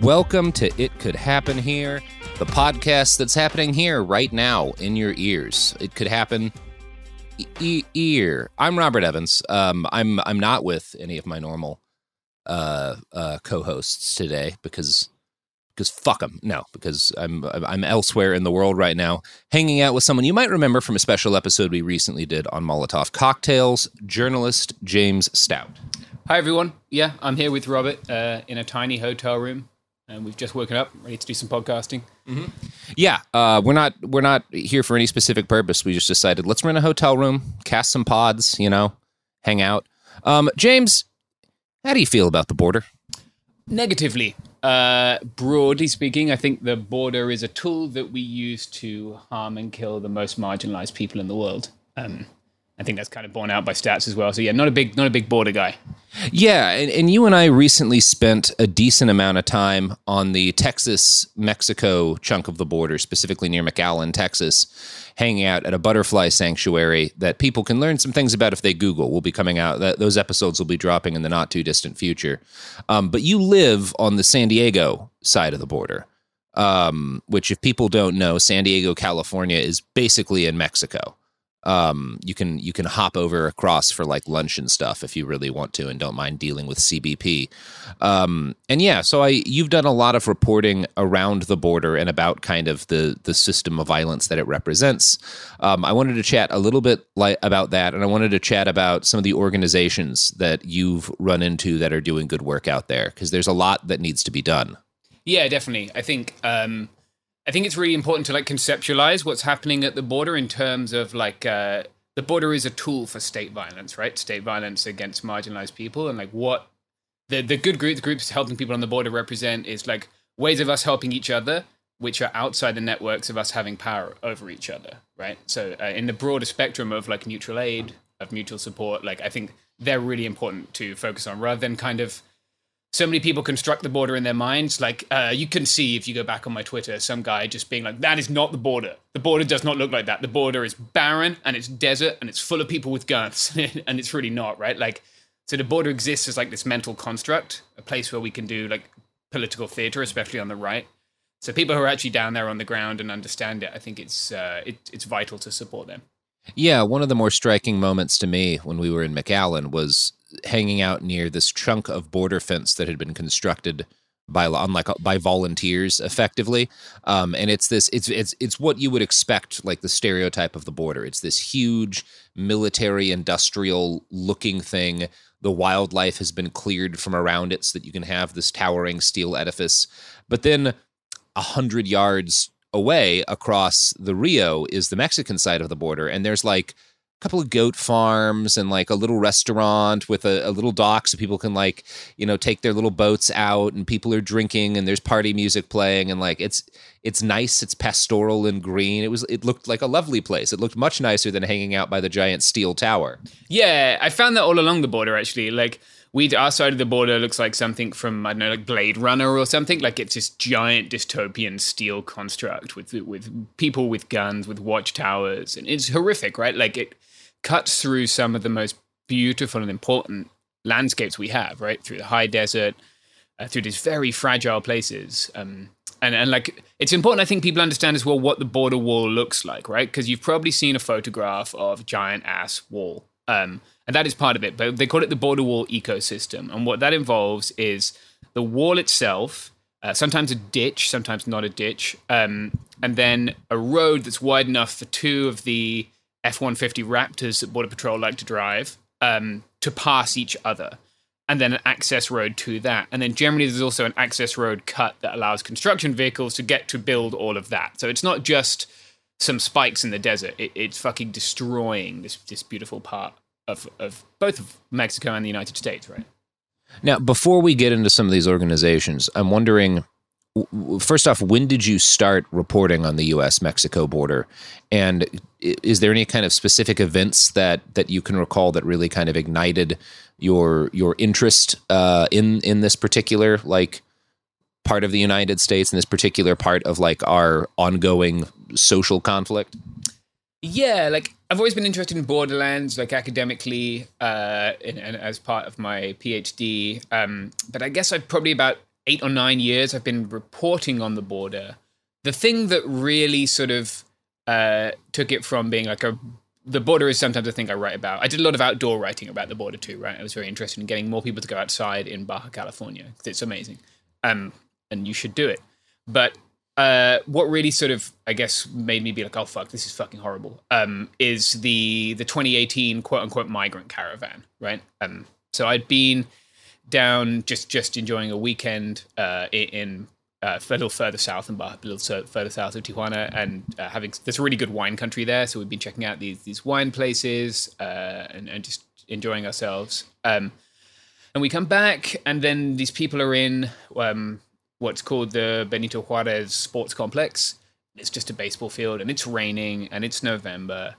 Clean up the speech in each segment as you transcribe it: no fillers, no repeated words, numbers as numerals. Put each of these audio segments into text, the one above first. Welcome to It Could Happen Here, the podcast that's happening here right now in your ears. It could happen ear. I'm Robert Evans. I'm not with any of my normal co-hosts today because fuck them. No, because I'm elsewhere in the world right now, hanging out with someone you might remember from a special episode we recently did on Molotov cocktails, journalist James Stout. Hi, everyone. Yeah, I'm here with Robert in a tiny hotel room, and we've just woken up, ready to do some podcasting. Mm-hmm. Yeah, we're not here for any specific purpose. We just decided, let's rent a hotel room, cast some pods, hang out. James, how do you feel about the border? Negatively. Broadly speaking, I think the border is a tool that we use to harm and kill the most marginalized people in the world. I think that's kind of borne out by stats as well. So yeah, not a big border guy. Yeah, and you and I recently spent a decent amount of time on the Texas-Mexico chunk of the border, specifically near McAllen, Texas, hanging out at a butterfly sanctuary that people can learn some things about if they Google. We'll be coming out. Those episodes will be dropping in the not-too-distant future. But you live on the San Diego side of the border, which, if people don't know, San Diego, California, is basically in Mexico. You can hop over across for like lunch and stuff if you really want to and don't mind dealing with CBP. You've done a lot of reporting around the border and about kind of the system of violence that it represents. I wanted to chat a little bit about that, and I wanted to chat about some of the organizations that you've run into that are doing good work out there, because there's a lot that needs to be done. Yeah, definitely. I think it's really important to conceptualize what's happening at the border in terms of the border is a tool for state violence, right? State violence against marginalized people, and what the good groups helping people on the border represent is ways of us helping each other, which are outside the networks of us having power over each other, right? So in the broader spectrum of mutual aid, of mutual support, I think they're really important to focus on rather than so many people construct the border in their minds. You can see if you go back on my Twitter, some guy just being that is not the border. The border does not look like that. The border is barren and it's desert and it's full of people with guns. And it's really not, right? So the border exists as like this mental construct, a place where we can do like political theater, especially on the right. So people who are actually down there on the ground and understand it, I think it's vital to support them. Yeah, one of the more striking moments to me when we were in McAllen was hanging out near this chunk of border fence that had been constructed by volunteers, effectively, and it's what you would expect, like the stereotype of the border. It's this huge military industrial looking thing. The wildlife has been cleared from around it so that you can have this towering steel edifice. But then 100 yards away across the Rio is the Mexican side of the border, and there's like couple of goat farms and like a little restaurant with a little dock so people can like, you know, take their little boats out, and people are drinking and there's party music playing, and like it's nice, it's pastoral and green. It looked like a lovely place. It looked much nicer than hanging out by the giant steel tower. Yeah, I found that all along the border actually. Like our side of the border looks like something from, I don't know, like Blade Runner or something. Like it's this giant dystopian steel construct with people with guns, with watchtowers, and it's horrific, right? Like it cuts through some of the most beautiful and important landscapes we have, right? Through the high desert, through these very fragile places. And like, it's important, I think, people understand as well what the border wall looks like, right? Because you've probably seen a photograph of a giant ass wall. And that is part of it, but they call it the border wall ecosystem. And what that involves is the wall itself, sometimes a ditch, sometimes not a ditch, and then a road that's wide enough for two of the F-150 Raptors that Border Patrol like to drive to pass each other, and then an access road to that. And then generally there's also an access road cut that allows construction vehicles to get to build all of that. So it's not just some spikes in the desert. It's fucking destroying this beautiful part of both of Mexico and the United States, right? Now, before we get into some of these organizations, I'm wondering, first off, when did you start reporting on the U.S.-Mexico border? And is there any kind of specific events that you can recall that really kind of ignited your interest in this particular like part of the United States and this particular part of like our ongoing social conflict? Yeah, like I've always been interested in borderlands, like academically and as part of my PhD. But I guess I'd probably about 8 or 9 years I've been reporting on the border. The thing that really sort of took it from being like the border is sometimes a thing I write about. I did a lot of outdoor writing about the border too, right? I was very interested in getting more people to go outside in Baja California. It's amazing. And you should do it. But what really sort of, I guess, made me be like, oh, fuck, this is fucking horrible, is the 2018 quote-unquote migrant caravan, right? So I'd been down just enjoying a weekend in a little further south in Baja, a little further south of Tijuana, and having there's a really good wine country there, so we've been checking out these wine places and just enjoying ourselves. And we come back, and then these people are in what's called the Benito Juarez Sports Complex. It's just a baseball field, and it's raining, and it's November,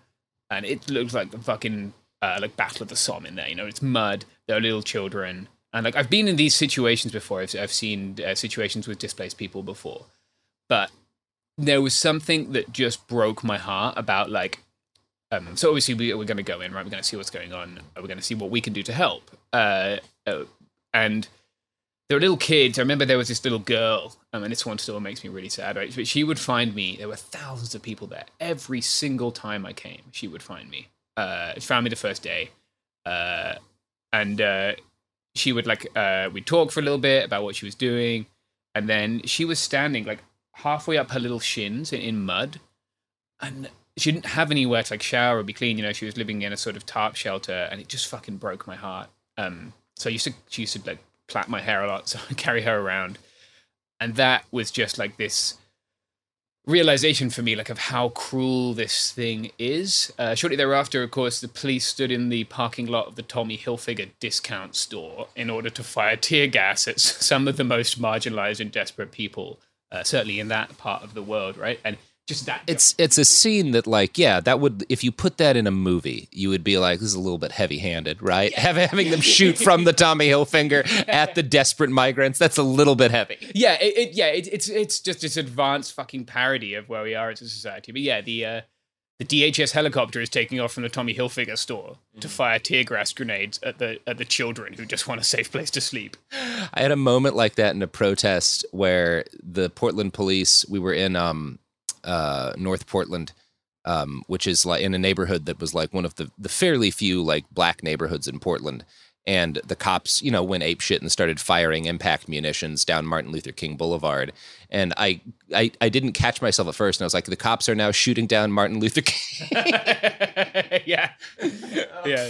and it looks like the fucking like Battle of the Somme in there. You know, it's mud. There are little children. And like I've been in these situations before. I've seen situations with displaced people before, but there was something that just broke my heart about like. So obviously we're going to go in, right? We're going to see what's going on. We're going to see what we can do to help. And there were little kids. I remember there was this little girl, and this one still makes me really sad, right? But she would find me. There were thousands of people there. Every single time I came, she would find me. She found me the first day, and she would like, we'd talk for a little bit about what she was doing. And then she was standing like halfway up her little shins in mud. And she didn't have anywhere to like shower or be clean. You know, she was living in a sort of tarp shelter, and it just fucking broke my heart. So she used to like plait my hair a lot. So I carry her around. And that was just like this realization for me, like of how cruel this thing is. Shortly thereafter, of course, the police stood in the parking lot of the Tommy Hilfiger discount store in order to fire tear gas at some of the most marginalized and desperate people, certainly in that part of the world, right? And just that. It's a scene that like, yeah, that would, if you put that in a movie, you would be like, this is a little bit heavy-handed, right? Yeah. Having them shoot from the Tommy Hilfiger at the desperate migrants, that's a little bit heavy. Yeah, it's just this advanced fucking parody of where we are as a society. But yeah, the the DHS helicopter is taking off from the Tommy Hilfiger store to fire tear gas grenades at the children who just want a safe place to sleep. I had a moment like that in a protest where the Portland police, we were in North Portland, which is like in a neighborhood that was like one of the fairly few like black neighborhoods in Portland. And the cops, you know, went apeshit and started firing impact munitions down Martin Luther King Boulevard. And I didn't catch myself at first. And I was like, the cops are now shooting down Martin Luther King. Yeah. Yeah.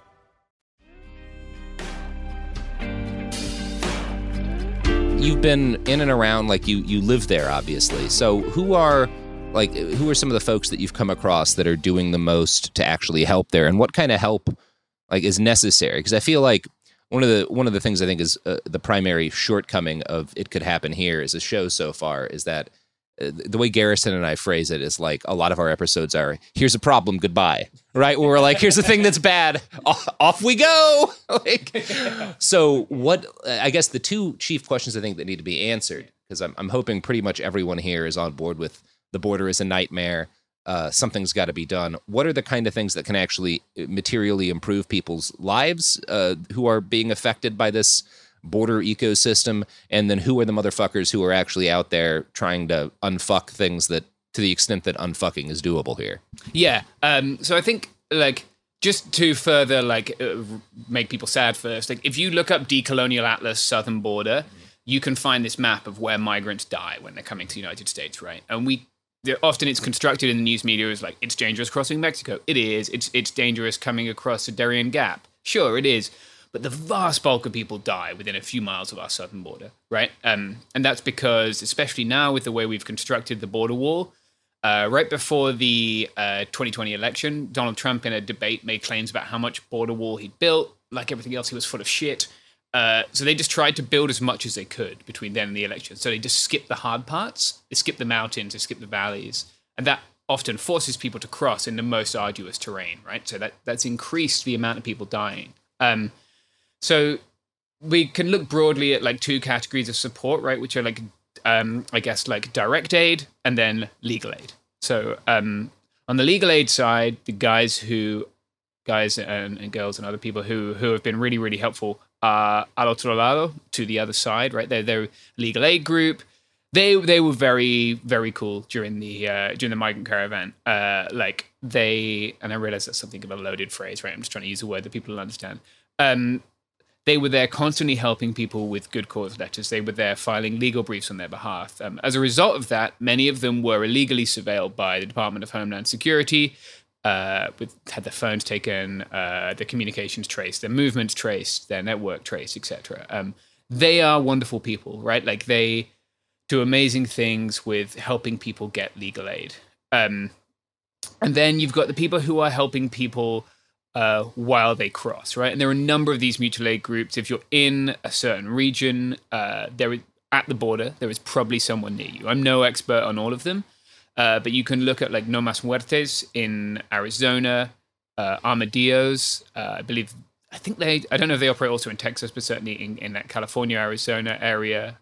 You've been in and around, like you live there, obviously. So who are some of the folks that you've come across that are doing the most to actually help there, and what kind of help is necessary? Because I feel like one of the things I think is the primary shortcoming of It Could Happen Here as a show so far is that the way Garrison and I phrase it is like a lot of our episodes are, here's a problem, goodbye, right? Where we're like, here's the thing that's bad, off we go. So what, I guess the two chief questions I think that need to be answered, because I'm hoping pretty much everyone here is on board with the border is a nightmare, something's got to be done. What are the kind of things that can actually materially improve people's lives who are being affected by this border ecosystem, and then who are the motherfuckers who are actually out there trying to unfuck things that, to the extent that unfucking is doable here? Yeah. So I think just to further make people sad first, if you look up Decolonial Atlas Southern Border, you can find this map of where migrants die when they're coming to the United States, right? And often it's constructed in the news media as it's dangerous crossing Mexico. It is. It's dangerous coming across the Darien Gap. Sure, it is. But the vast bulk of people die within a few miles of our southern border, right? And that's because, especially now with the way we've constructed the border wall, right before the 2020 election, Donald Trump in a debate made claims about how much border wall he'd built. Like everything else, he was full of shit. So they just tried to build as much as they could between then and the election. So they just skip the hard parts. They skip the mountains. They skip the valleys. And that often forces people to cross in the most arduous terrain, right? So that's increased the amount of people dying. So we can look broadly at two categories of support, right? Which are I guess, like direct aid and then legal aid. So on the legal aid side, the guys and girls and other people who have been really, really helpful are Al Otro Lado, To the Other Side, right? They're a legal aid group. They were very, very cool during the migrant care event. And I realize that's something of a loaded phrase, right? I'm just trying to use a word that people will understand. They were there constantly helping people with good cause letters. They were there filing legal briefs on their behalf. As a result of that, many of them were illegally surveilled by the Department of Homeland Security, had their phones taken, their communications traced, their movements traced, their network traced, etc. They are wonderful people, right? Like, they do amazing things with helping people get legal aid. And then you've got the people who are helping people while they cross, right? And there are a number of these mutual aid groups. If you're in a certain region, at the border, there is probably someone near you. I'm no expert on all of them, but you can look at like No Mas Muertes in Arizona, Armadillos. I don't know if they operate also in Texas, but certainly in that California, Arizona area.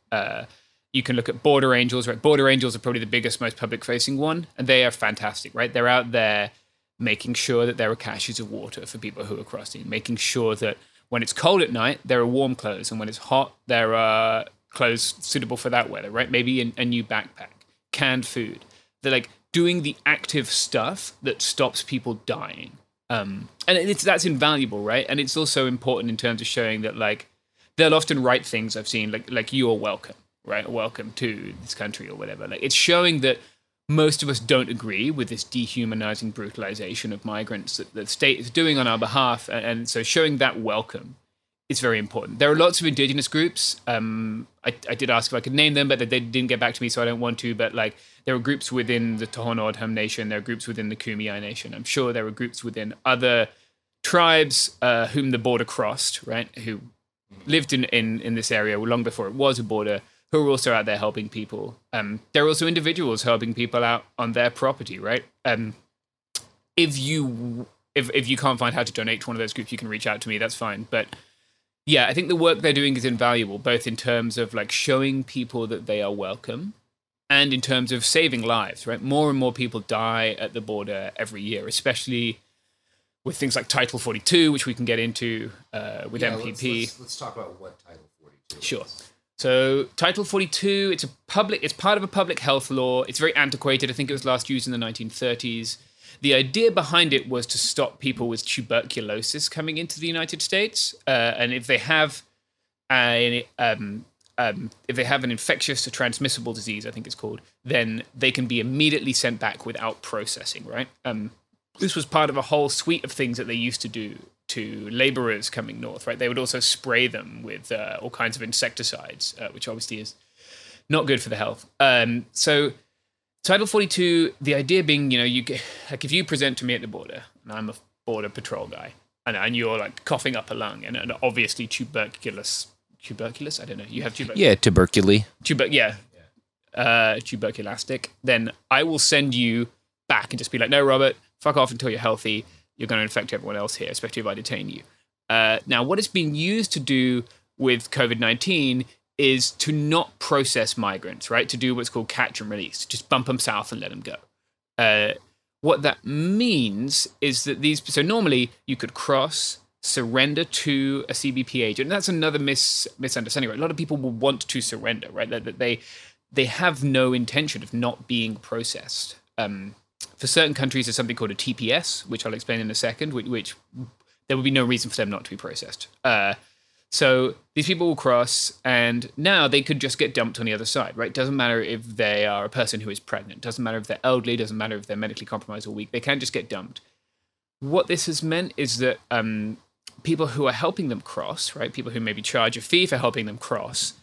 You can look at Border Angels, right? Border Angels are probably the biggest, most public-facing one, and they are fantastic, right? They're out there making sure that there are caches of water for people who are crossing, making sure that when it's cold at night, there are warm clothes, and when it's hot, there are clothes suitable for that weather, right? Maybe a new backpack, canned food. They're like doing the active stuff that stops people dying. That's invaluable, right? And it's also important in terms of showing that, like, they'll often write things I've seen, like you're welcome, right? Or welcome to this country or whatever. Like, it's showing that most of us don't agree with this dehumanizing brutalization of migrants that the state is doing on our behalf. And so showing that welcome is very important. There are lots of indigenous groups. I did ask if I could name them, but they didn't get back to me, so I don't want to. But like, there were groups within the Tohono O'odham Nation. There are groups within the Kumeyaay Nation. I'm sure there were groups within other tribes whom the border crossed, right? Who lived in this area long before it was a border, who are also out there helping people. There are also individuals helping people out on their property, right? If you can't find how to donate to one of those groups, you can reach out to me, that's fine. But yeah, I think the work they're doing is invaluable, both in terms of like showing people that they are welcome and in terms of saving lives, right? More and more people die at the border every year, especially with things like Title 42, which we can get into with MPP. Let's talk about what Title 42 is. Sure. So Title 42, it's part of a public health law. It's very antiquated. I think it was last used in the 1930s. The idea behind it was to stop people with tuberculosis coming into the United States, and if they have an infectious or transmissible disease, I think it's called, then they can be immediately sent back without processing. Right? This was part of a whole suite of things that they used to do to laborers coming north, right? They would also spray them with all kinds of insecticides, which obviously is not good for the health. So Title 42, the idea being, you know, you get, like, if you present to me at the border, and I'm a border patrol guy, and you're like coughing up a lung, and obviously tuberculous, I don't know, you have tuberculosis. Yeah, tuberculi. Tuberculastic. Then I will send you back and just be like, no, Robert, fuck off until you're healthy. You're going to infect everyone else here, especially if I detain you. Now, what it's been used to do with COVID-19 is to not process migrants, right? To do what's called catch and release, just bump them south and let them go. What that means is that so normally you could cross, surrender to a CBP agent. And that's another misunderstanding, right? A lot of people will want to surrender, right? That they have no intention of not being processed. For certain countries, there's something called a TPS, which I'll explain in a second, which there would be no reason for them not to be processed. So these people will cross, and now they could just get dumped on the other side, right? Doesn't matter if they are a person who is pregnant. Doesn't matter if they're elderly. Doesn't matter if they're medically compromised or weak. They can just get dumped. What this has meant is that people who are helping them cross, right, people who maybe charge a fee for helping them cross,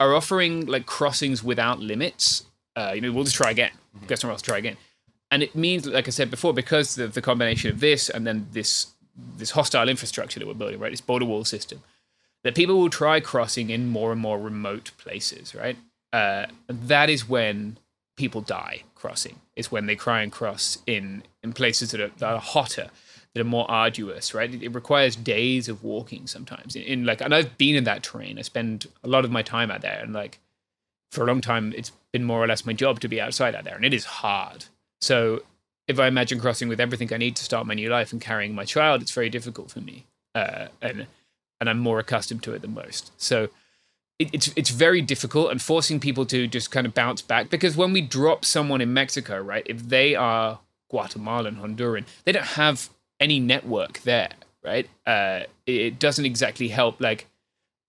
are offering, like, crossings without limits. We'll just try again. Go somewhere else, try again. And it means, like I said before, because of the combination of this and then this hostile infrastructure that we're building, right, this border wall system, that people will try crossing in more and more remote places, right? That is when people die crossing. It's when they try and cross in places that are hotter, that are more arduous, right? It requires days of walking sometimes. And I've been in that terrain. I spend a lot of my time out there, and like, for a long time, it's been more or less my job to be outside out there, and it is hard. So if I imagine crossing with everything I need to start my new life and carrying my child, it's very difficult for me. And I'm more accustomed to it than most. So it's very difficult, and forcing people to just kind of bounce back, because when we drop someone in Mexico, right, if they are Guatemalan, Honduran, they don't have any network there, right? It doesn't exactly help. Like,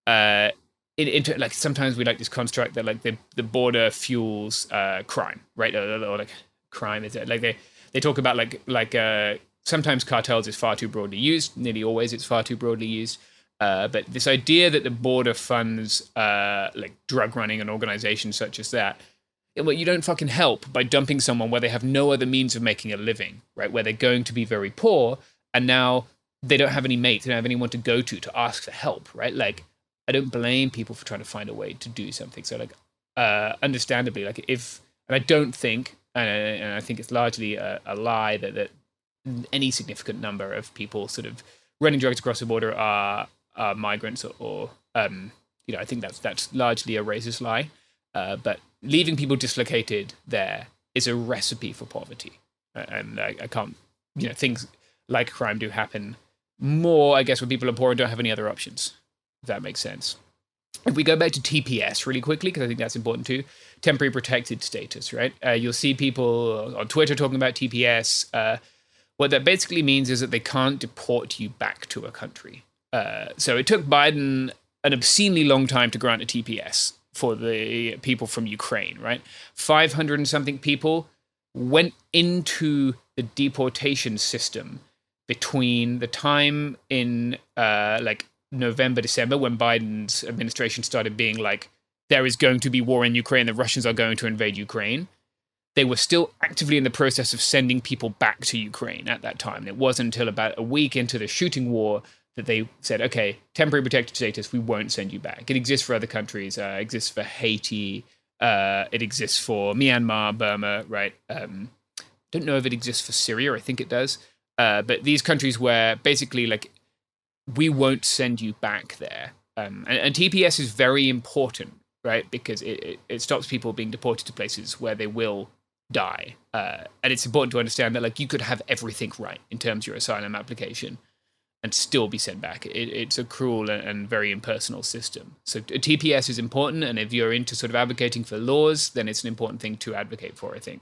like sometimes we like this construct that like the border fuels crime, right? Or like crime is it? Like they talk about like sometimes cartels is far too broadly used. Nearly always it's far too broadly used. But this idea that the border funds like drug running and organizations such as that, well, you don't fucking help by dumping someone where they have no other means of making a living, right? Where they're going to be very poor, and now they don't have any mates, they don't have anyone to go to ask for help, right? Like, I don't blame people for trying to find a way to do something. So, like, understandably, like, if, and I don't think, and I think it's largely a lie that any significant number of people sort of running drugs across the border are migrants or you know, I think that's largely a racist lie. But leaving people dislocated there is a recipe for poverty. And I can't, you know, things like crime do happen more, I guess, when people are poor and don't have any other options. If that makes sense. If we go back to TPS really quickly, because I think that's important too, temporary protected status, right? You'll see people on Twitter talking about TPS. What that basically means is that they can't deport you back to a country. So it took Biden an obscenely long time to grant a TPS for the people from Ukraine, right? 500 and something people went into the deportation system between the time in like November, December, when Biden's administration started being like, there is going to be war in Ukraine, the Russians are going to invade Ukraine. They were still actively in the process of sending people back to Ukraine at that time. And it wasn't until about a week into the shooting war that they said, okay, temporary protected status, we won't send you back. It exists for other countries. It exists for Haiti. It exists for Myanmar, Burma, right? Don't know if it exists for Syria. I think it does. But these countries where basically like, we won't send you back there. And TPS is very important, right? Because it stops people being deported to places where they will die. And it's important to understand that like you could have everything right in terms of your asylum application and still be sent back. It's a cruel and very impersonal system. So TPS is important. And if you're into sort of advocating for laws, then it's an important thing to advocate for, I think.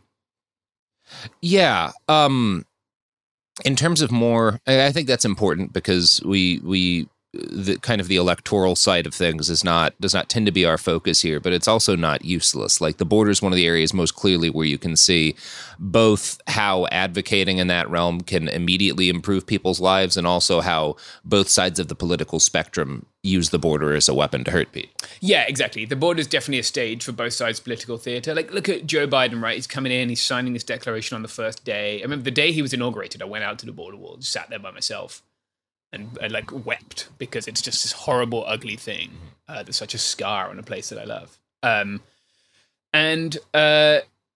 Yeah. In terms of more, I think that's important because we the kind of the electoral side of things does not tend to be our focus here, but it's also not useless. Like the border is one of the areas most clearly where you can see both how advocating in that realm can immediately improve people's lives and also how both sides of the political spectrum use the border as a weapon to hurt people. Yeah, exactly. The border is definitely a stage for both sides' political theater. Like, look at Joe Biden, right? He's coming in, he's signing this declaration on the first day. I remember the day he was inaugurated, I went out to the border wall, just sat there by myself. And like wept because it's just this horrible, ugly thing. That's such a scar on a place that I love. And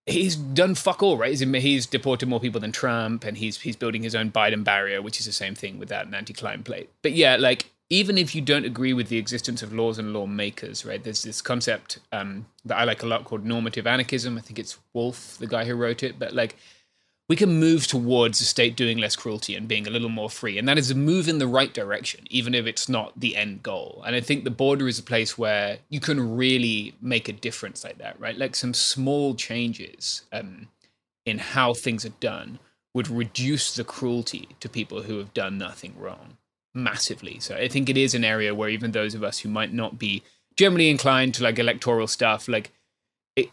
he's done fuck all, right? He's deported more people than Trump, and he's building his own Biden barrier, which is the same thing without an anti-climb plate. But yeah, like even if you don't agree with the existence of laws and lawmakers, right? There's this concept that I like a lot called normative anarchism. I think it's Wolf, the guy who wrote it, but like. We can move towards a state doing less cruelty and being a little more free. And that is a move in the right direction, even if it's not the end goal. And I think the border is a place where you can really make a difference like that, right? Like some small changes in how things are done would reduce the cruelty to people who have done nothing wrong massively. So I think it is an area where even those of us who might not be generally inclined to like electoral stuff, like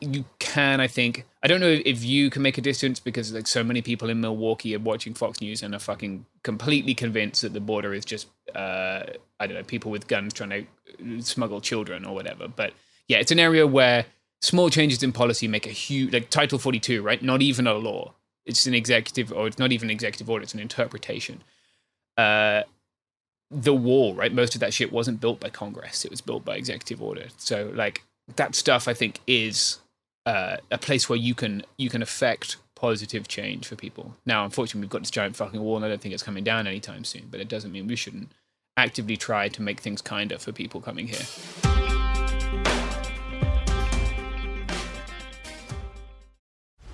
you can, I think, I don't know if you can make a distance because like so many people in Milwaukee are watching Fox News and are fucking completely convinced that the border is just, I don't know, people with guns trying to smuggle children or whatever. But yeah, it's an area where small changes in policy make a huge, like Title 42, right? Not even a law. It's an executive, or it's not even an executive order. It's an interpretation. The wall, right? Most of that shit wasn't built by Congress. It was built by executive order. So like, that stuff, I think, is a place where you can affect positive change for people. Now, unfortunately, we've got this giant fucking wall, and I don't think it's coming down anytime soon, but it doesn't mean we shouldn't actively try to make things kinder for people coming here.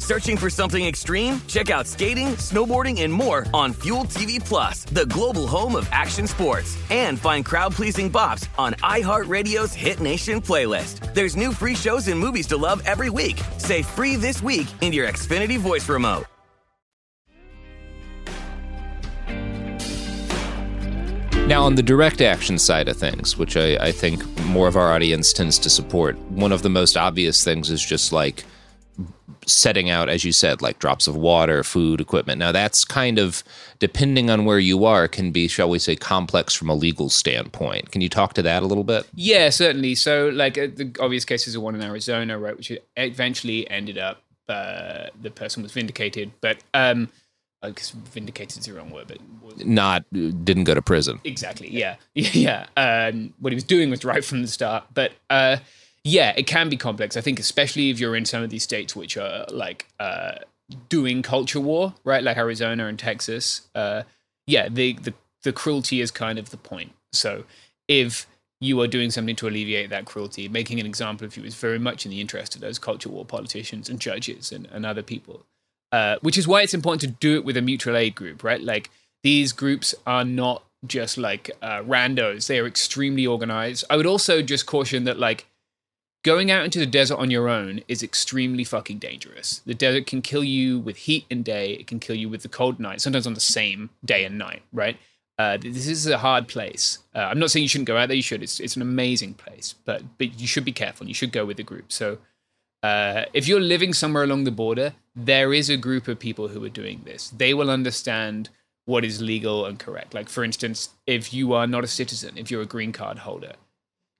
Searching for something extreme? Check out skating, snowboarding, and more on Fuel TV Plus, the global home of action sports. And find crowd-pleasing bops on iHeartRadio's Hit Nation playlist. There's new free shows and movies to love every week. Say free this week in your Xfinity voice remote. Now, on the direct action side of things, which I think more of our audience tends to support, one of the most obvious things is just like setting out, as you said, like drops of water, food, equipment. Now, that's kind of, depending on where you are, can be, shall we say, complex from a legal standpoint. Can you talk to that a little bit? Yeah, certainly. So, like, the obvious cases are one in Arizona, right, which eventually ended up, the person was vindicated, but... I guess vindicated is the wrong word, but... didn't go to prison. Exactly, yeah. What he was doing was right from the start. But, yeah, it can be complex, I think, especially if you're in some of these states which are, like, doing culture war, right? Like Arizona and Texas. The cruelty is kind of the point. So if you are doing something to alleviate that cruelty, making an example of you is very much in the interest of those culture war politicians and judges and other people. Which is why it's important to do it with a mutual aid group, right? Like, these groups are not just, like, randos. They are extremely organized. I would also just caution that, like, going out into the desert on your own is extremely fucking dangerous. The desert can kill you with heat and day. It can kill you with the cold night, sometimes on the same day and night, right? This is a hard place. I'm not saying you shouldn't go out there. You should. It's an amazing place. But you should be careful. You should go with a group. So... if you're living somewhere along the border, there is a group of people who are doing this. They will understand what is legal and correct. Like, for instance, if you are not a citizen, if you're a green card holder,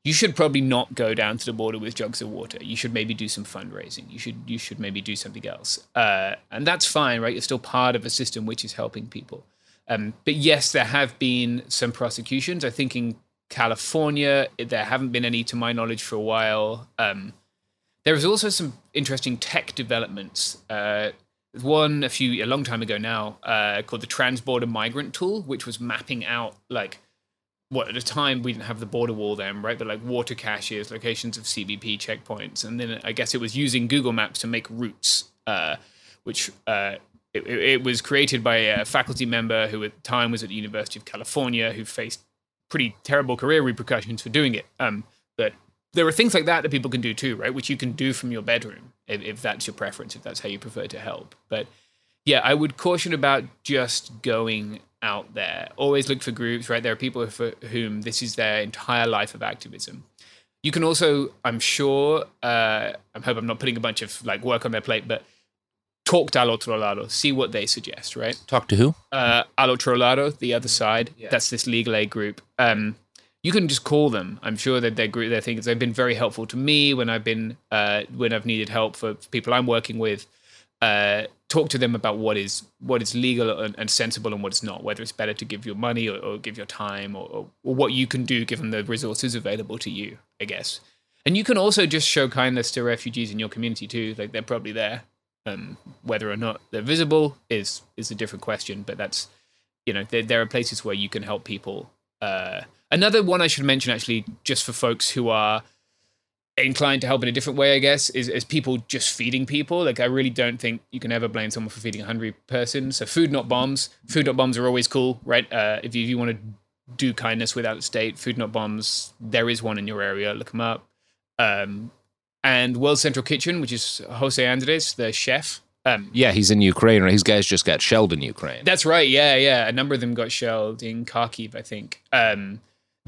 you should probably not go down to the border with jugs of water. You should maybe do some fundraising. You should maybe do something else. And that's fine, right? You're still part of a system which is helping people. But yes, there have been some prosecutions. I think in California, there haven't been any, to my knowledge, for a while. There was also some interesting tech developments. One a long time ago now, called the Trans-Border Migrant Tool, which was mapping out, like, what at a time we didn't have the border wall then, right? But like water caches, locations of CBP checkpoints. And then I guess it was using Google Maps to make routes, which it was created by a faculty member who at the time was at the University of California, who faced pretty terrible career repercussions for doing it. But there are things like that people can do too, right? Which you can do from your bedroom if that's your preference, if that's how you prefer to help. But yeah, I would caution about just going out there. Always look for groups, right? There are people for whom this is their entire life of activism. You can also, I'm sure, I hope I'm not putting a bunch of like work on their plate, but talk to Al Otro Lado, see what they suggest, right? Talk to who? Al Otro Lado, the other side. Yeah. That's this legal aid group. You can just call them. I'm sure that their things, they've been very helpful to me when I've been when I've needed help for people I'm working with. Talk to them about what is legal and sensible and what is not, whether it's better to give your money or give your time or what you can do given the resources available to you, I guess. And you can also just show kindness to refugees in your community too. Like they're probably there. Whether or not they're visible is a different question, but that's, you know, there are places where you can help people. Another one I should mention, actually, just for folks who are inclined to help in a different way, I guess, is people just feeding people. Like, I really don't think you can ever blame someone for feeding a hungry person. So Food Not Bombs. Food Not Bombs are always cool, right? If you want to do kindness without the state, Food Not Bombs, there is one in your area. Look them up. And World Central Kitchen, which is Jose Andres, the chef. Yeah, he's in Ukraine, right? His guys just got shelled in Ukraine. That's right, yeah. A number of them got shelled in Kharkiv, I think.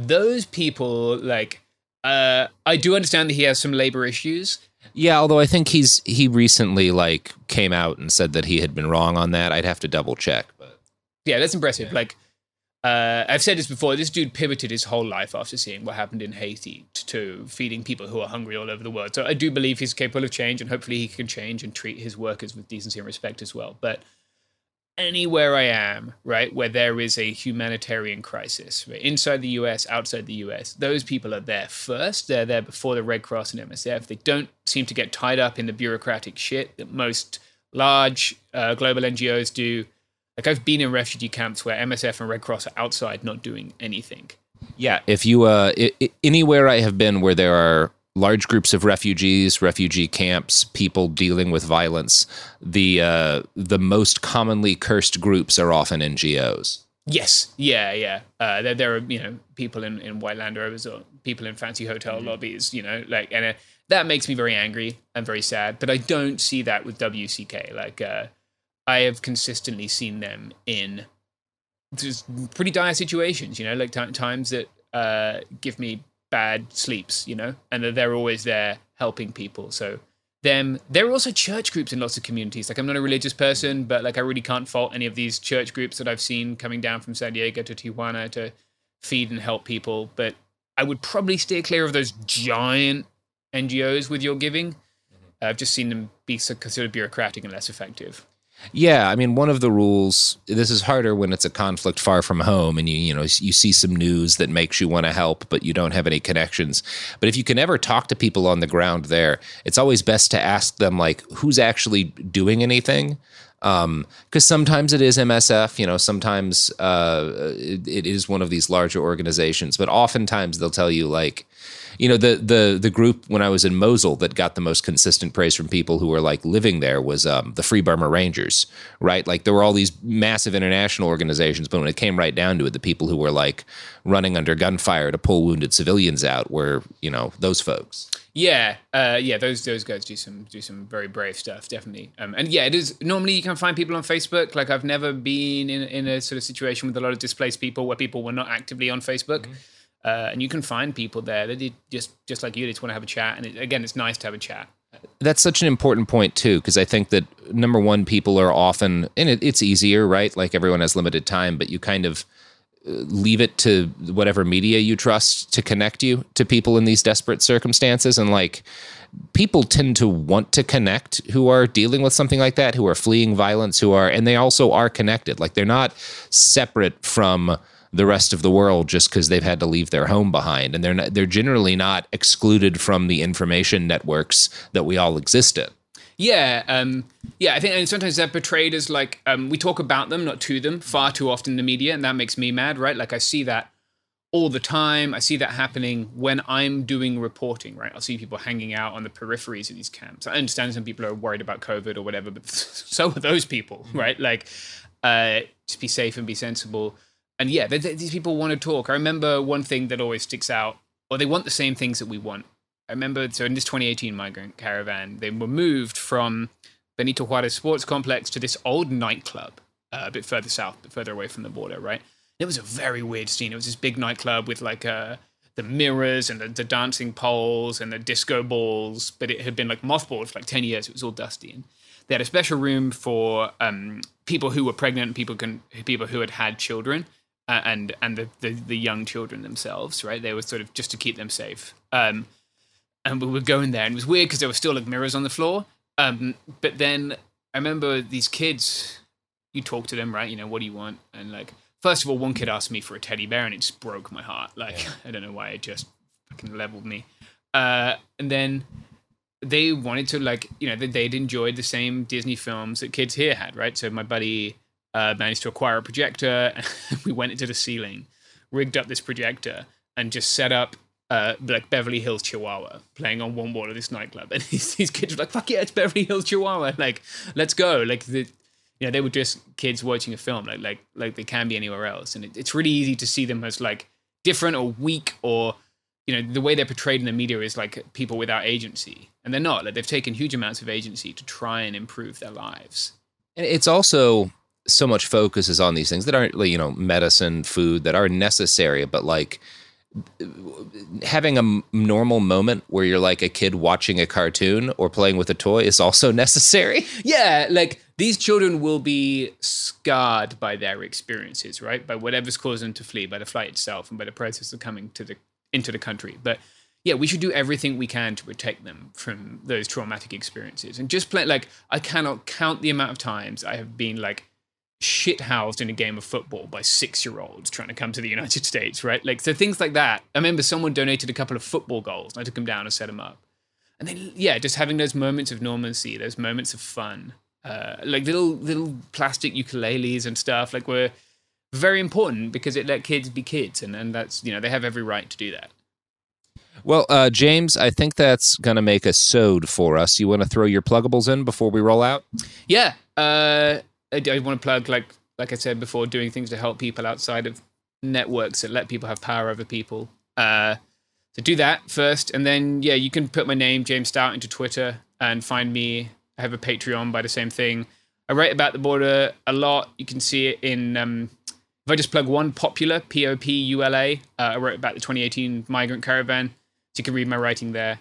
Those people, like, I do understand that he has some labor issues. Yeah, although I think he recently, like, came out and said that he had been wrong on that. I'd have to double check. But yeah, that's impressive. Yeah. Like, I've said this before, this dude pivoted his whole life after seeing what happened in Haiti to feeding people who are hungry all over the world. So I do believe he's capable of change, and hopefully he can change and treat his workers with decency and respect as well. But anywhere I am, right, where there is a humanitarian crisis, right, inside the U.S., outside the U.S., those people are there first. They're there before the Red Cross and MSF. They don't seem to get tied up in the bureaucratic shit that most large global NGOs do. Like, I've been in refugee camps where MSF and Red Cross are outside not doing anything. Yeah, if you anywhere I have been where there are large groups of refugees, refugee camps, people dealing with violence. The most commonly cursed groups are often NGOs. Yes, yeah. There are, you know, people in white Land Rovers or people in fancy hotel lobbies, you know, like, and that makes me very angry and very sad. But I don't see that with WCK. Like, I have consistently seen them in just pretty dire situations, you know, like times that give me bad sleeps, you know, and they're always there helping people. So there are also church groups in lots of communities. Like, I'm not a religious person, but like, I really can't fault any of these church groups that I've seen coming down from San Diego to Tijuana to feed and help people. But I would probably steer clear of those giant NGOs with your giving. I've just seen them be considered bureaucratic and less effective. Yeah, I mean, one of the rules, this is harder when it's a conflict far from home and you see some news that makes you want to help, but you don't have any connections. But if you can ever talk to people on the ground there, it's always best to ask them, like, who's actually doing anything? Because sometimes it is MSF, you know, sometimes it is one of these larger organizations, but oftentimes they'll tell you, like, you know, the group when I was in Mosul that got the most consistent praise from people who were, like, living there was the Free Burma Rangers, right? Like, there were all these massive international organizations, but when it came right down to it, the people who were, like, running under gunfire to pull wounded civilians out were, you know, those folks. Yeah, those guys do some very brave stuff, definitely. And yeah, it is, normally you can find people on Facebook. Like, I've never been in a sort of situation with a lot of displaced people where people were not actively on Facebook. Mm-hmm. And you can find people there that just like you, they just want to have a chat. And again, it's nice to have a chat. That's such an important point, too, because I think that, number one, people are often, and it's easier, right? Like, everyone has limited time, but you kind of leave it to whatever media you trust to connect you to people in these desperate circumstances. And, like, people tend to want to connect who are dealing with something like that, who are fleeing violence, and they also are connected. Like, they're not separate from the rest of the world just because they've had to leave their home behind. And they're generally not excluded from the information networks that we all exist in. Yeah. I think, and sometimes they're portrayed as, like, we talk about them, not to them, far too often in the media. And that makes me mad, right? Like, I see that all the time. I see that happening when I'm doing reporting, right? I'll see people hanging out on the peripheries of these camps. I understand some people are worried about COVID or whatever, but so are those people, right? Like, just be safe and be sensible. And yeah, these people want to talk. I remember one thing that always sticks out, or they want the same things that we want. I remember, so in this 2018 migrant caravan, they were moved from Benito Juarez Sports Complex to this old nightclub a bit further south, but further away from the border, right? It was a very weird scene. It was this big nightclub with like the mirrors and the dancing poles and the disco balls, but it had been like mothballed for like 10 years. It was all dusty. And they had a special room for people who were pregnant, people who had had children, and the young children themselves, right? They were sort of just to keep them safe. And we would go in there, and it was weird because there were still like mirrors on the floor. But then I remember these kids, you talk to them, right? You know, what do you want? And like, first of all, one kid asked me for a teddy bear and it just broke my heart. Like, yeah. I don't know why, it just fucking leveled me. And then they wanted to, like, you know, they'd enjoyed the same Disney films that kids here had, right? So my buddy managed to acquire a projector. And we went into the ceiling, rigged up this projector, and just set up like Beverly Hills Chihuahua playing on one wall of this nightclub. And these kids were like, fuck yeah, it's Beverly Hills Chihuahua. Like, let's go. Like, you know, they were just kids watching a film, like they can be anywhere else. And it's really easy to see them as like different or weak, or, you know, the way they're portrayed in the media is like people without agency. And they're not. Like, they've taken huge amounts of agency to try and improve their lives. And it's also so much focus is on these things that aren't, you know, medicine, food, that are necessary, but like having a normal moment where you're like a kid watching a cartoon or playing with a toy is also necessary. Yeah, like these children will be scarred by their experiences, right? By whatever's caused them to flee, by the flight itself and by the process of coming into the country. But yeah, we should do everything we can to protect them from those traumatic experiences. And just play, like, I cannot count the amount of times I have been like shithoused in a game of football by 6-year-olds trying to come to the United States, right? Like, so things like that. I remember someone donated a couple of football goals and I took them down and set them up. And then, yeah, just having those moments of normalcy, those moments of fun, like little plastic ukuleles and stuff, like, were very important because it let kids be kids. And that's, you know, they have every right to do that. Well, James, I think that's going to make a sode for us. You want to throw your pluggables in before we roll out? Yeah. I want to plug, like I said before, doing things to help people outside of networks that let people have power over people. So do that first. And then, yeah, you can put my name, James Stout, into Twitter and find me. I have a Patreon by the same thing. I write about the border a lot. You can see it in, if I just plug one, Popula, Popula. I wrote about the 2018 migrant caravan. So you can read my writing there.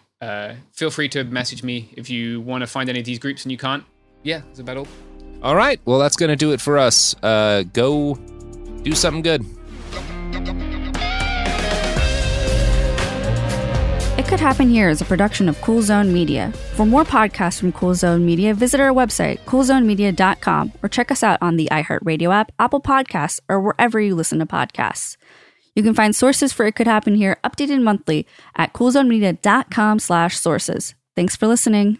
Feel free to message me if you want to find any of these groups and you can't. Yeah, that's about all. All right. Well, that's going to do it for us. Go do something good. It Could Happen Here is a production of Cool Zone Media. For more podcasts from Cool Zone Media, visit our website, coolzonemedia.com, or check us out on the iHeartRadio app, Apple Podcasts, or wherever you listen to podcasts. You can find sources for It Could Happen Here updated monthly at coolzonemedia.com/sources. Thanks for listening.